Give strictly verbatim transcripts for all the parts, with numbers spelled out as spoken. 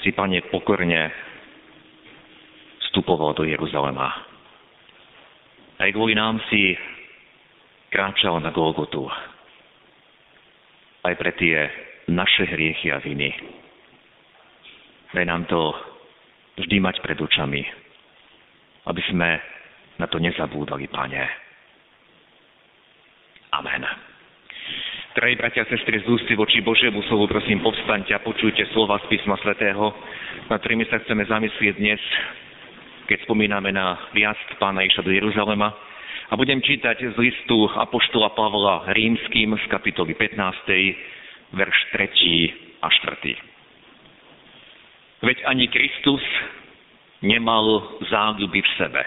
Si, Pane, pokorne vstupoval do Jeruzalema. Aj kvôli nám si kráčal na Golgotu. Aj pre tie naše hriechy a viny. Daj nám to vždy mať pred očami, aby sme na to nezabúdali, Pane. Amen. Drahí bratia a sestry, z ústy voči Božiemu slovu, prosím, povstaňte a počujte slova z písma svätého, nad ktorými sa chceme zamyslieť dnes, keď spomíname na vjazd Pána Ježiša do Jeruzalema. A budem čítať z listu apoštola Pavla Rímským z kapitoly pätnástej, verš tretí a štvrtý. Veď ani Kristus nemal záľuby v sebe,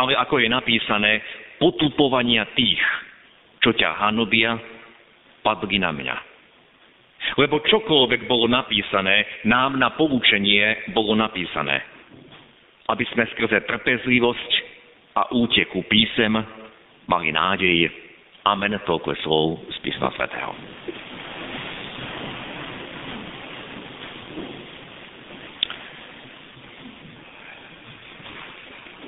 ale ako je napísané, potupovania tých, čo ťa hanobia, padli na mňa. Lebo čokoľvek bolo napísané, nám na poučenie bolo napísané, aby sme skrze trpezlivosť a úteku písem mali nádej. Amen. Toľko je slov z písma svätého.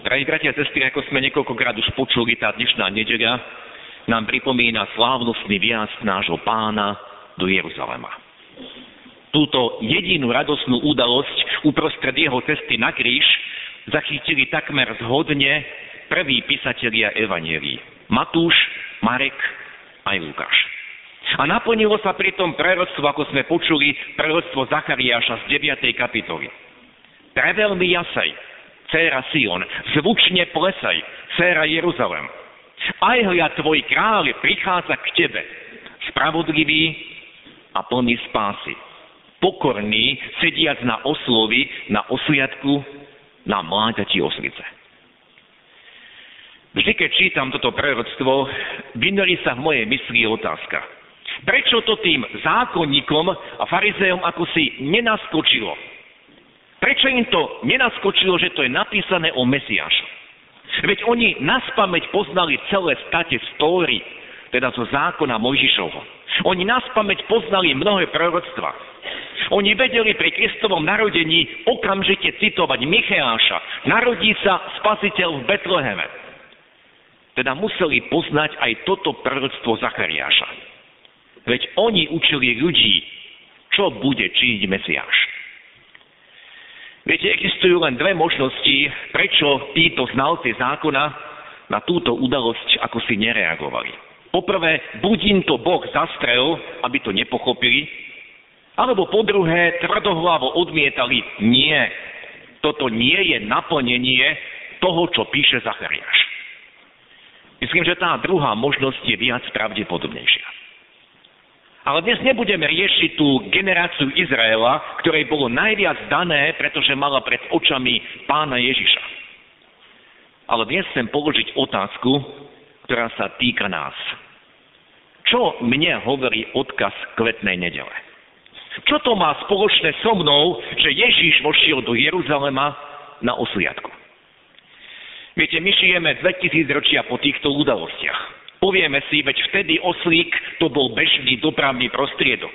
Drahí bratia a sestry, ako sme niekoľkokrát už počuli, tá dnešná nedeľa nám pripomína slávnostný vjazd nášho Pána do Jeruzalema. Túto jedinú radosnú udalosť uprostred jeho cesty na kríž zachytili takmer zhodne prví písatelia evanjelií. Matúš, Marek a Júkáš. A naplnilo sa pritom proroctvo, ako sme počuli, proroctvo Zachariáša z deviatej kapitoly. Preveľmi jasaj, dcéra Sion, zvučne plesaj, dcéra Jeruzalem. Aj hľa, tvoj kráľ prichádza k tebe, spravodlivý a plný spásy, pokorný, sediac na oslovi, na osliadku, na mláďati oslice. Vždy, keď čítam toto proroctvo, vynorí sa v mojej mysli otázka. Prečo to tým zákonníkom a farizejom akosi nenaskočilo? Prečo im to nenaskočilo, že to je napísané o Mesiášu? Veď oni naspamäť poznali celé state stóry, teda zo zákona Mojžišovho. Oni naspamäť poznali mnohé proroctva. Oni vedeli pri Kristovom narodení okamžite citovať Micheáša. Narodí sa spasiteľ v Betleheme. Teda museli poznať aj toto proroctvo Zachariáša. Veď oni učili ľudí, čo bude činiť Mesiáš. Viete, existujú len dve možnosti, prečo títo znalci zákona na túto udalosť ako si nereagovali. Poprvé, buď im to Boh zastrel, aby to nepochopili, alebo po druhé, tvrdohlavo odmietali, nie, toto nie je naplnenie toho, čo píše Zachariáš. Myslím, že tá druhá možnosť je viac pravdepodobnejšia. Ale dnes nebudeme riešiť tú generáciu Izraela, ktorej bolo najviac dané, pretože mala pred očami Pána Ježiša. Ale dnes chcem položiť otázku, ktorá sa týka nás. Čo mne hovorí odkaz kvetnej nedele? Čo to má spoločné so mnou, že Ježiš vošiel do Jeruzalema na osliadku? Viete, my žijeme dvetisíc ročia po týchto udalostiach. Povieme si, veď vtedy oslík to bol bežný dopravný prostriedok.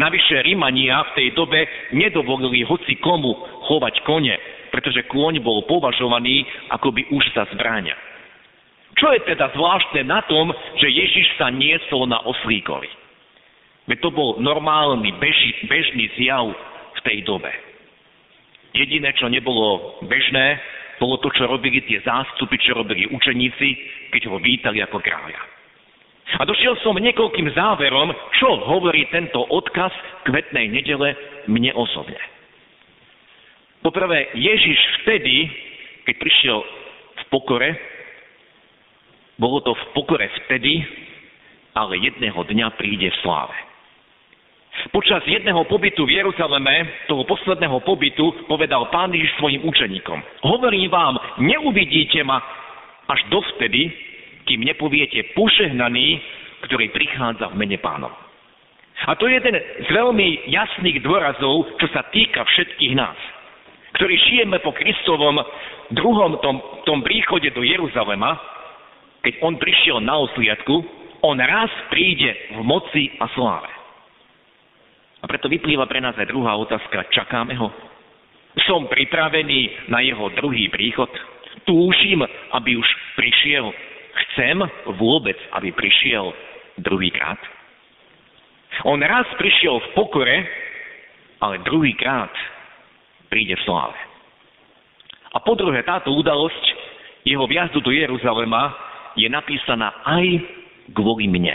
Navyše Rimania v tej dobe nedovolili hoci komu chovať kone, pretože kôň bol považovaný akoby už za zbráňa. Čo je teda zvláštne na tom, že Ježiš sa niesol na oslíkovi? Veď to bol normálny, beži, bežný zjav v tej dobe. Jediné, čo nebolo bežné, bolo to, čo robili tie zástupy, čo robili učeníci, keď ho vítali ako kráľa. A došiel som niekoľkým záverom, čo hovorí tento odkaz kvetnej nedele mne osobne. Poprvé, Ježiš vtedy, keď prišiel v pokore, bolo to v pokore vtedy, ale jedného dňa príde v sláve. Počas jedného pobytu v Jeruzaleme, toho posledného pobytu, povedal Pán Ježiš svojim učeníkom: hovorím vám, neuvidíte ma až dovtedy, kým nepoviete požehnaný, ktorý prichádza v mene Pánov. A to je jeden z veľmi jasných dôrazov, čo sa týka všetkých nás, ktorí žijeme po Kristovom druhom tom, tom príchode do Jeruzalema, keď on prišiel na osliadku, on raz príde v moci a sláve. A preto vyplýva pre nás aj druhá otázka. Čakáme ho? Som pripravený na jeho druhý príchod? Túžim, aby už prišiel? Chcem vôbec, aby prišiel druhýkrát? On raz prišiel v pokore, ale druhýkrát príde v sláve. A po druhé, táto udalosť jeho vjazdu do Jeruzalema je napísaná aj kvôli mne.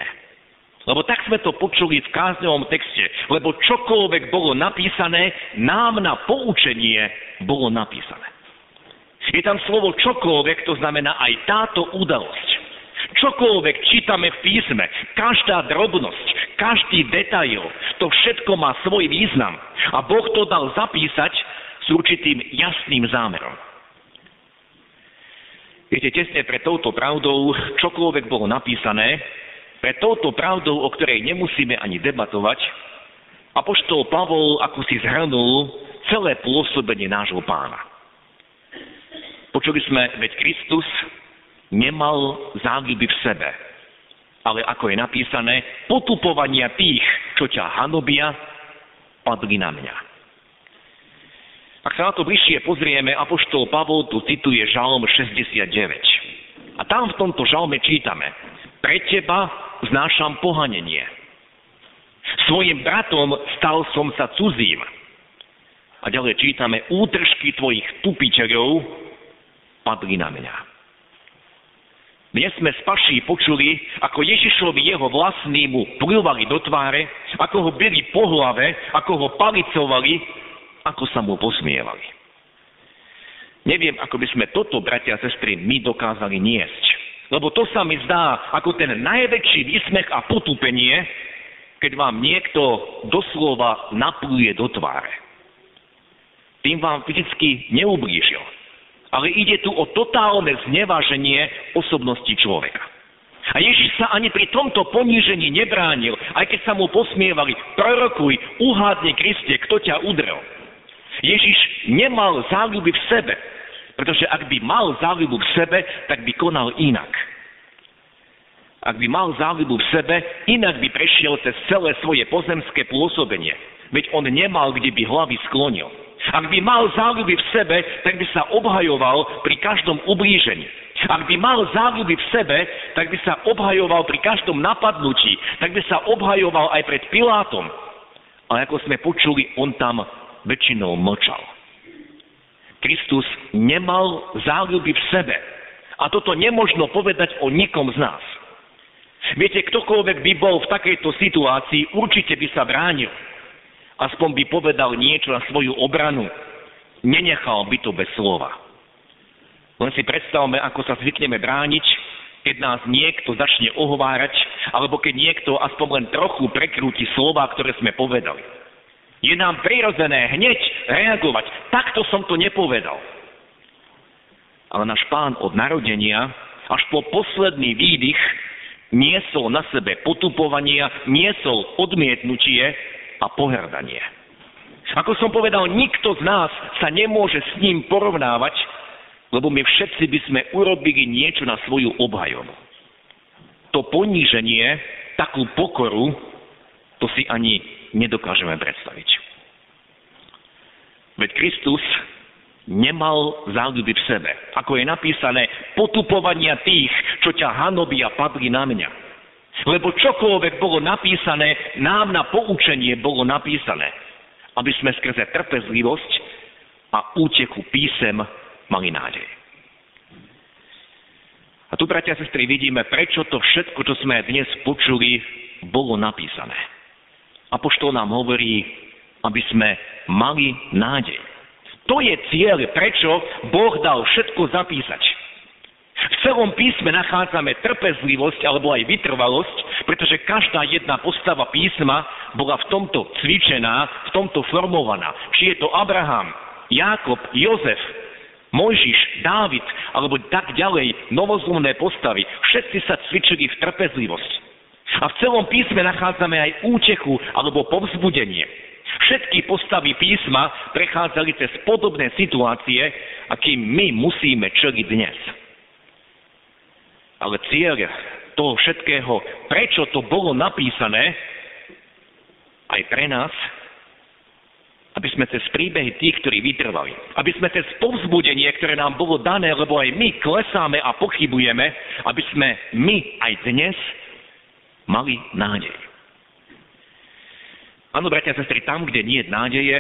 Lebo tak sme to počuli v kázňovom texte. Lebo čokoľvek bolo napísané, nám na poučenie bolo napísané. Je tam slovo čokoľvek, to znamená aj táto udalosť. Čokoľvek čítame v písme, každá drobnosť, každý detail, to všetko má svoj význam. A Boh to dal zapísať s určitým jasným zámerom. Viete, tesne pre touto pravdou, čokoľvek bolo napísané, pre touto pravdou, o ktorej nemusíme ani debatovať, apoštol Pavol ako si zhrnul celé pôsobenie nášho Pána. Počuli sme, veď Kristus nemal záľuby v sebe, ale ako je napísané, potupovania tých, čo ťa hanobia, padli na mňa. Ak sa na to bližšie pozrieme, apoštol Pavol tu cituje žalm šesťdesiatdeväť. A tam v tomto žalme čítame: pre teba znášam pohanenie. Svojim bratom stal som sa cudzím. A ďalej čítame: útržky tvojich tupiteľov padli na mňa. Dnes sme z paší počuli, ako Ježišovi jeho vlastnímu pľúvali do tváre, ako ho bili po hlave, ako ho palicovali, ako sa mu posmievali. Neviem, ako by sme toto, bratia a sestry, my dokázali niesť. Lebo to sa mi zdá ako ten najväčší výsmech a potupenie, keď vám niekto doslova napluje do tváre. Tým vám fyzicky neublížil. Ale ide tu o totálne zneváženie osobnosti človeka. A Ježiš sa ani pri tomto ponížení nebránil, aj keď sa mu posmievali: prorokuj, uhádni Kriste, kto ťa udrel. Ježiš nemal záľuby v sebe. Pretože ak by mal záľubu v sebe, tak by konal inak. Ak by mal záľubu v sebe, inak by prešiel cez celé svoje pozemské pôsobenie. Veď on nemal, kde by hlavy sklonil. Ak by mal záľuby v sebe, tak by sa obhajoval pri každom ublížení. Ak by mal záľuby v sebe, tak by sa obhajoval pri každom napadnutí. Tak by sa obhajoval aj pred Pilátom. Ale ako sme počuli, on tam väčšinou mlčal. Kristus nemal záľuby v sebe. A toto nemožno povedať o nikom z nás. Viete, ktokoľvek by bol v takejto situácii, určite by sa bránil. Aspoň by povedal niečo na svoju obranu. Nenechal by to bez slova. Len si predstavme, ako sa zvykneme brániť, keď nás niekto začne ohovárať, alebo keď niekto aspoň len trochu prekrúti slova, ktoré sme povedali. Je nám prirodzené hneď reagovať. Takto som to nepovedal. Ale náš Pán od narodenia až po posledný výdych niesol na sebe potupovania, niesol odmietnutie a pohrdanie. Ako som povedal, nikto z nás sa nemôže s ním porovnávať, lebo my všetci by sme urobili niečo na svoju obhajobu. To poníženie, takú pokoru, to si ani nedokážeme predstaviť. Veď Kristus nemal záľuby v sebe. Ako je napísané, potupovania tých, čo ťa hanobia, padli na mňa. Lebo čokoľvek bolo napísané, nám na poučenie bolo napísané. Aby sme skrze trpezlivosť a úteku písem mali nádej. A tu, bratia a sestry, vidíme, prečo to všetko, čo sme dnes počuli, bolo napísané. Apoštol nám hovorí, aby sme mali nádej. To je cieľ, prečo Boh dal všetko zapísať. V celom písme nachádzame trpezlivosť alebo aj vytrvalosť, pretože každá jedna postava písma bola v tomto cvičená, v tomto formovaná. Či je to Abraham, Jakob, Jozef, Mojžiš, Dávid, alebo tak ďalej, novozmluvné postavy. Všetci sa cvičili v trpezlivosť. A v celom písme nachádzame aj útechu alebo povzbudenie. Všetky postavy písma prechádzali cez podobné situácie, akým my musíme čeliť dnes. Ale cieľ toho všetkého, prečo to bolo napísané, aj pre nás, aby sme cez príbehy tých, ktorí vytrvali, aby sme cez povzbudenie, ktoré nám bolo dané, lebo aj my klesáme a pochybujeme, aby sme my aj dnes mali nádej. Áno, bratia a sestry, tam, kde nie je nádeje,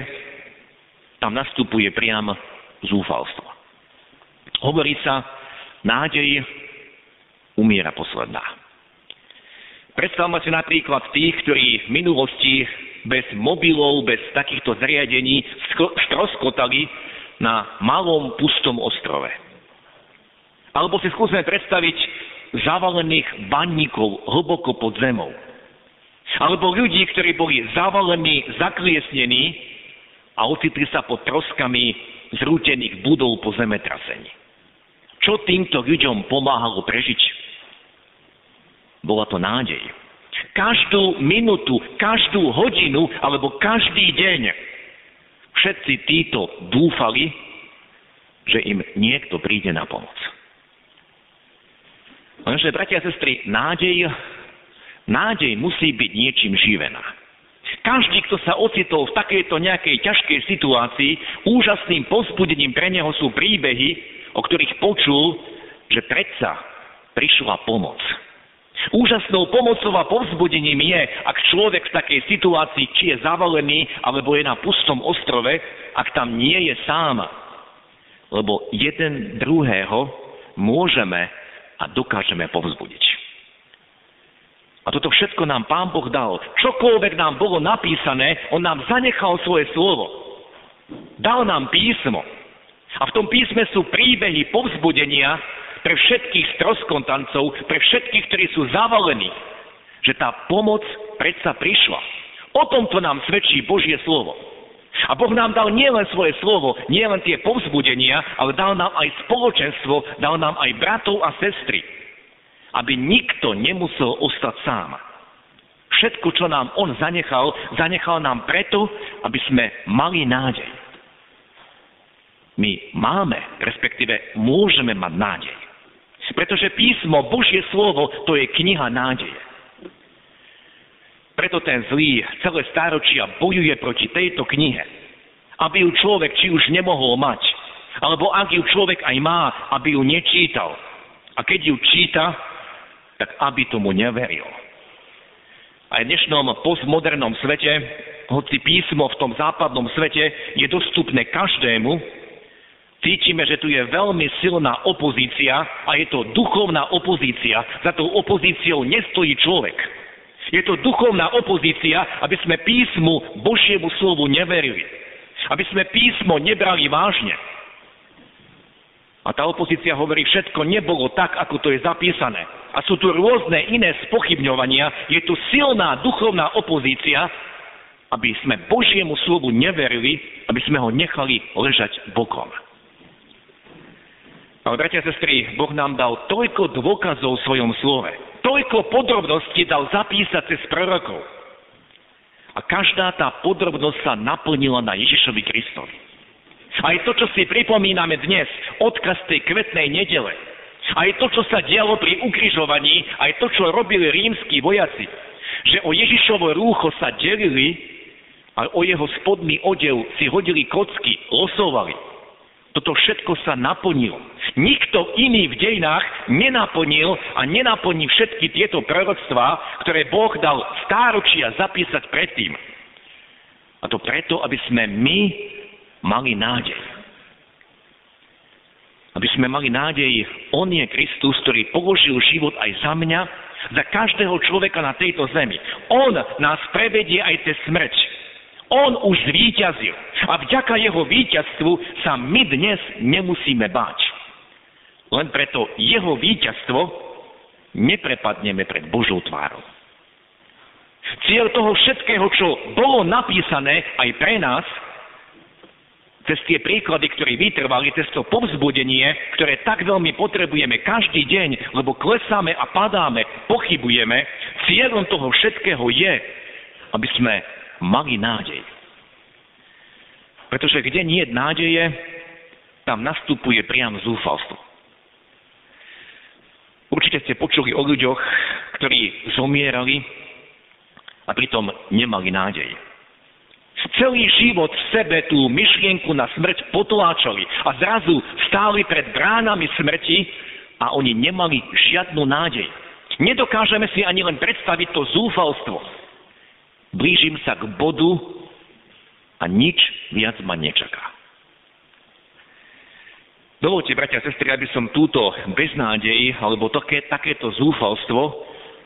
tam nastupuje priam zúfalstvo. Hovorí sa, nádej umiera posledná. Predstavme si napríklad tých, ktorí v minulosti bez mobilov, bez takýchto zariadení stroskotali na malom pustom ostrove. Alebo si skúsme predstaviť zavalených baníkov hlboko pod zemou. Alebo ľudí, ktorí boli zavalení, zakliesnení a ocitli sa pod troskami zrútených budov po zemetrasení. Čo týmto ľuďom pomáhalo prežiť? Bola to nádej. Každú minútu, každú hodinu, alebo každý deň všetci títo dúfali, že im niekto príde na pomoc. Lenže, bratia a sestry, nádej, nádej musí byť niečím živená. Každý, kto sa ocitol v takejto nejakej ťažkej situácii, úžasným povzbudením pre neho sú príbehy, o ktorých počul, že predsa prišla pomoc. Úžasnou pomocou a povzbudením je, ak človek v takej situácii, či je zavalený, alebo je na pustom ostrove, ak tam nie je sám. Lebo jeden druhého môžeme a dokážeme povzbudiť. A toto všetko nám Pán Boh dal. Čokoľvek nám bolo napísané, on nám zanechal svoje slovo. Dal nám písmo. A v tom písme sú príbehy povzbudenia, pre všetkých stroskotancov, pre všetkých, ktorí sú zavalení, že tá pomoc predsa prišla. O tomto nám svedčí Božie slovo. A Boh nám dal nielen svoje slovo, nielen tie povzbudenia, ale dal nám aj spoločenstvo, dal nám aj bratov a sestry, aby nikto nemusel ostať sám. Všetko, čo nám on zanechal, zanechal nám preto, aby sme mali nádej. My máme, respektíve môžeme mať nádej. Pretože písmo, Božie slovo, to je kniha nádeje. Preto ten zlý celé stáročia bojuje proti tejto knihe. Aby ju človek či už nemohol mať, alebo ak ju človek aj má, aby ju nečítal. A keď ju číta, tak aby tomu neveril. Aj v dnešnom postmodernom svete, hoci písmo v tom západnom svete je dostupné každému, cítime, že tu je veľmi silná opozícia a je to duchovná opozícia. Za tou opozíciou nestojí človek. Je to duchovná opozícia, aby sme písmu, Božiemu slovu neverili. Aby sme písmo nebrali vážne. A tá opozícia hovorí, všetko nebolo tak, ako to je zapísané. A sú tu rôzne iné spochybňovania. Je tu silná duchovná opozícia, aby sme Božiemu slovu neverili, aby sme ho nechali ležať bokom. Ale bratia a sestry, Boh nám dal toľko dôkazov v svojom slove. Toľko podrobností dal zapísať cez prorokov. A každá tá podrobnosť sa naplnila na Ježišovi Kristovi. Aj to, čo si pripomíname dnes, odkaz tej kvetnej nedele. Aj to, čo sa dialo pri ukrižovaní, aj to, čo robili rímski vojaci. Že o Ježišovo rúcho sa delili a o jeho spodný odev si hodili kocky, losovali. Toto všetko sa naplnilo. Nikto iný v dejinách nenaplnil a nenaplní všetky tieto proroctvá, ktoré Boh dal stáročia zapísať predtým. A to preto, aby sme my mali nádej. Aby sme mali nádej, on je Kristus, ktorý položil život aj za mňa, za každého človeka na tejto zemi. On nás prevedie aj cez smrť. On už zvíťazil a vďaka jeho víťazstvu sa my dnes nemusíme báť. Len preto jeho víťazstvo neprepadneme pred Božou tvárou. Cieľ toho všetkého, čo bolo napísané aj pre nás, cez tie príklady, ktoré vytrvali, cez to povzbudenie, ktoré tak veľmi potrebujeme každý deň, lebo klesáme a padáme, pochybujeme, cieľom toho všetkého je, aby sme mali nádej. Pretože kde nie je nádeje, tam nastupuje priam zúfalstvo. Určite ste počuli o ľuďoch, ktorí zomierali a pritom nemali nádej. Celý život v sebe tú myšlienku na smrť potláčali a zrazu stáli pred bránami smrti a oni nemali žiadnu nádej. Nedokážeme si ani len predstaviť to zúfalstvo. Blížim sa k bodu a nič viac ma nečaká. Dovoľte, bratia a sestry, aby som túto beznádej, alebo také, takéto zúfalstvo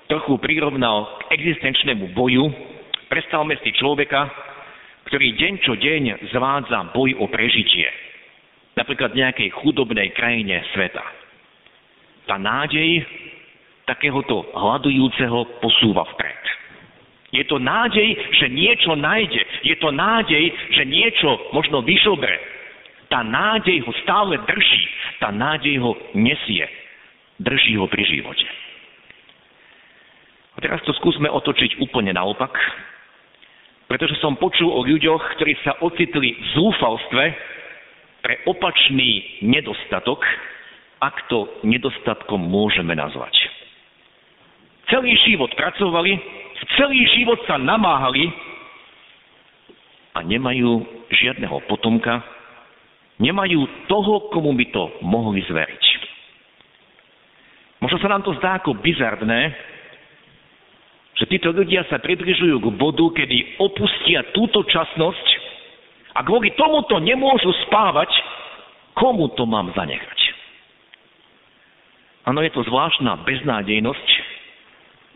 trochu prirovnal k existenčnému boju. Predstavme si človeka, ktorý deň čo deň zvádza boj o prežitie. Napríklad v nejakej chudobnej krajine sveta. Tá nádej takéhoto hladujúceho posúva vpred. Je to nádej, že niečo nájde. Je to nádej, že niečo možno vyžobre. Tá nádej ho stále drží. Tá nádej ho nesie. Drží ho pri živote. A teraz to skúsme otočiť úplne naopak. Pretože som počul o ľuďoch, ktorí sa ocitli v zúfalstve pre opačný nedostatok, ak to nedostatkom môžeme nazvať. Celý život pracovali, celý život sa namáhali a nemajú žiadneho potomka, nemajú toho, komu by to mohli zveriť. Možno sa nám to zdá ako bizardné, že títo ľudia sa približujú k bodu, kedy opustia túto časnosť a kvôli tomuto nemôžu spávať, komu to mám zanechať. Áno, je to zvláštna beznádejnosť,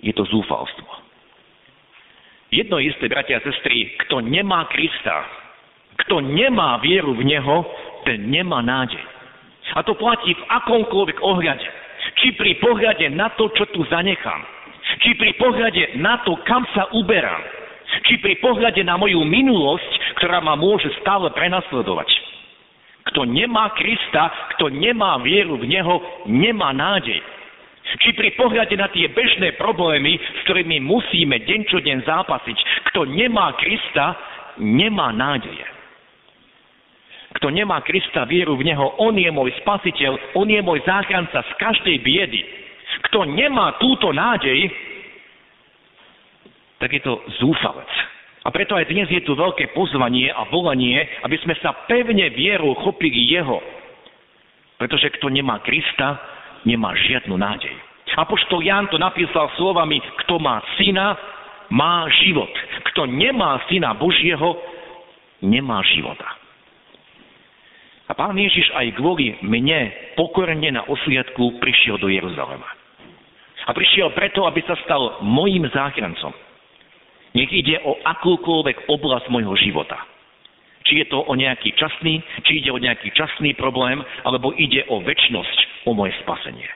je to zúfalstvo. Jedno isté, bratia a sestry, kto nemá Krista, kto nemá vieru v Neho, ten nemá nádej. A to platí v akomkoľvek ohľade. Či pri pohľade na to, čo tu zanechám. Či pri pohľade na to, kam sa uberám. Či pri pohľade na moju minulosť, ktorá ma môže stále prenasledovať. Kto nemá Krista, kto nemá vieru v Neho, nemá nádej. Či pri pohľade na tie bežné problémy, s ktorými musíme deň čo deň zápasiť. Kto nemá Krista, nemá nádeje. Kto nemá Krista, vieru v Neho, On je môj spasiteľ, On je môj záchranca z každej biedy. Kto nemá túto nádej, tak je to zúfalec. A preto aj dnes je tu veľké pozvanie a volanie, aby sme sa pevne vierou chopili Jeho. Pretože kto nemá Krista, nemá žiadnu nádej. Apoštol Ján to napísal slovami, kto má syna, má život. Kto nemá syna Božieho, nemá života. A Pán Ježiš aj kvôli mne pokorne na osliadku prišiel do Jeruzalema. A prišiel preto, aby sa stal mojím záchrancom. Nech ide o akúkoľvek oblasť mojho života. Či je to o nejaký časný, či ide o nejaký časný problém, alebo ide o večnosť, o moje spasenie.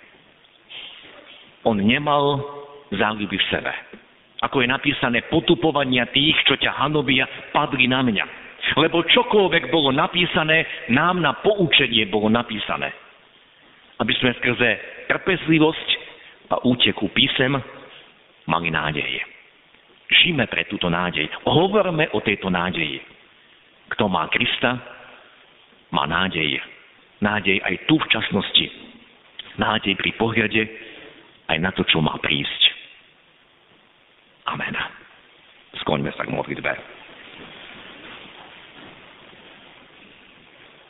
On nemal záľuby v sebe. Ako je napísané, potupovania tých, čo ťa hanobia, padli na mňa. Lebo čokoľvek bolo napísané, nám na poučenie bolo napísané. Aby sme skrze trpezlivosť a úteku písem mali nádeje. Žijme pre túto nádej. Hovorme o tejto nádeji. Kto má Krista, má nádej. Nádej aj tu v časnosti. Nádej pri pohľade aj na to, čo má prísť. Amen. Skoňme sa k modlitbe.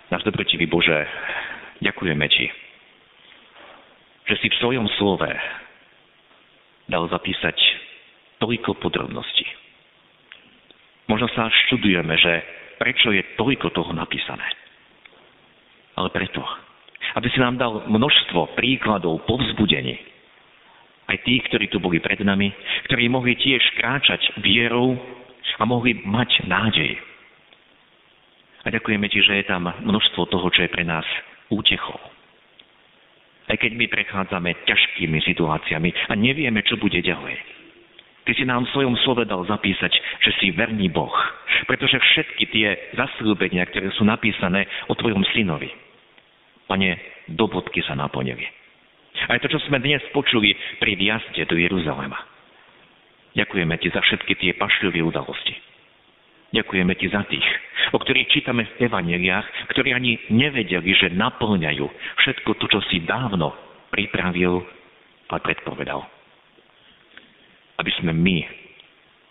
Náš dobrotivý Bože, ďakujeme Ti, že si v svojom slove dal zapísať toľko podrobností. Možno sa študujeme, že prečo je toľko toho napísané. Ale preto, aby si nám dal množstvo príkladov, povzbudení. Aj tí, ktorí tu boli pred nami, ktorí mohli tiež kráčať vierou a mohli mať nádej. A ďakujeme Ti, že je tam množstvo toho, čo je pre nás útechou. Aj keď my prechádzame ťažkými situáciami a nevieme, čo bude ďalej. Ty Ty si nám v svojom slove dal zapísať, že si verný Boh. Pretože všetky tie zasľúbenia, ktoré sú napísané o tvojom synovi, Pane, do bodky sa naplnili. Aj to, čo sme dnes počuli pri vjazde do Jeruzalema. Ďakujeme ti za všetky tie pašľové udalosti. Ďakujeme ti za tých, o ktorých čítame v evanjeliách, ktorí ani nevedeli, že naplňajú všetko to, čo si dávno pripravil a predpovedal. Aby sme my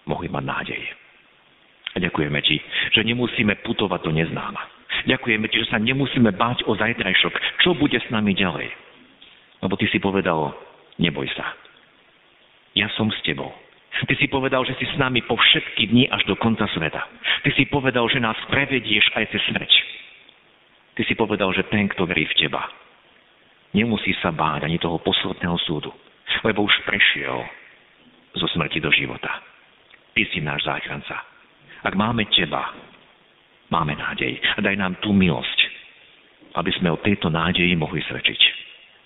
mohli mať nádej. A ďakujeme ti, že nemusíme putovať do neznáma. Ďakujeme ti, že sa nemusíme báť o zajtrajšok. Čo bude s nami ďalej? Lebo ty si povedal, neboj sa. Ja som s tebou. Ty si povedal, že si s nami po všetky dni až do konca sveta. Ty si povedal, že nás prevedieš aj cez smrť. Ty si povedal, že ten, kto verí v teba, nemusí sa báť ani toho posledného súdu, lebo už prešiel zo smrti do života. Ty si náš záchranca. Ak máme teba, máme nádej. A daj nám tú milosť, aby sme o tejto nádeji mohli svedčiť.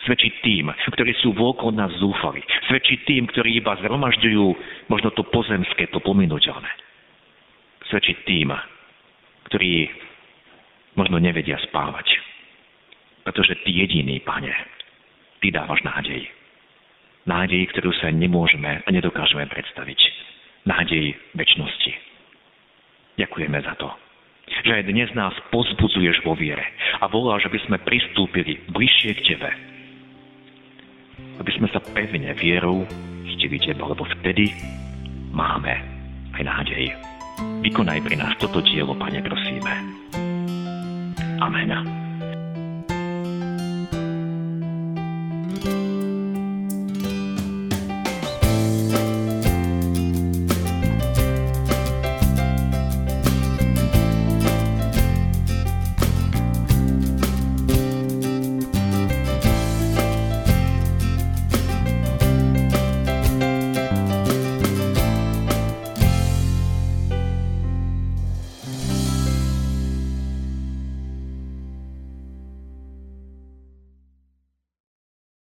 Svedčiť tým, ktorí sú vôkol nás zúfali. Svedčiť tým, ktorí iba zhromažďujú možno to pozemské, to pominuteľné. Svedčiť tým, ktorí možno nevedia spávať. Pretože ty jediný, Pane, ty dávaš nádej. Nádej, ktorú sa nemôžeme a nedokážeme predstaviť. Nádej večnosti. Ďakujeme za to, že aj dnes nás pozbudzuješ vo viere a voláš, aby sme pristúpili bližšie k tebe. Aby sme sa pevne vierou chtili teba, lebo vtedy máme aj nádej. Vykonaj pri nás toto dielo, Pane, prosíme. Amen.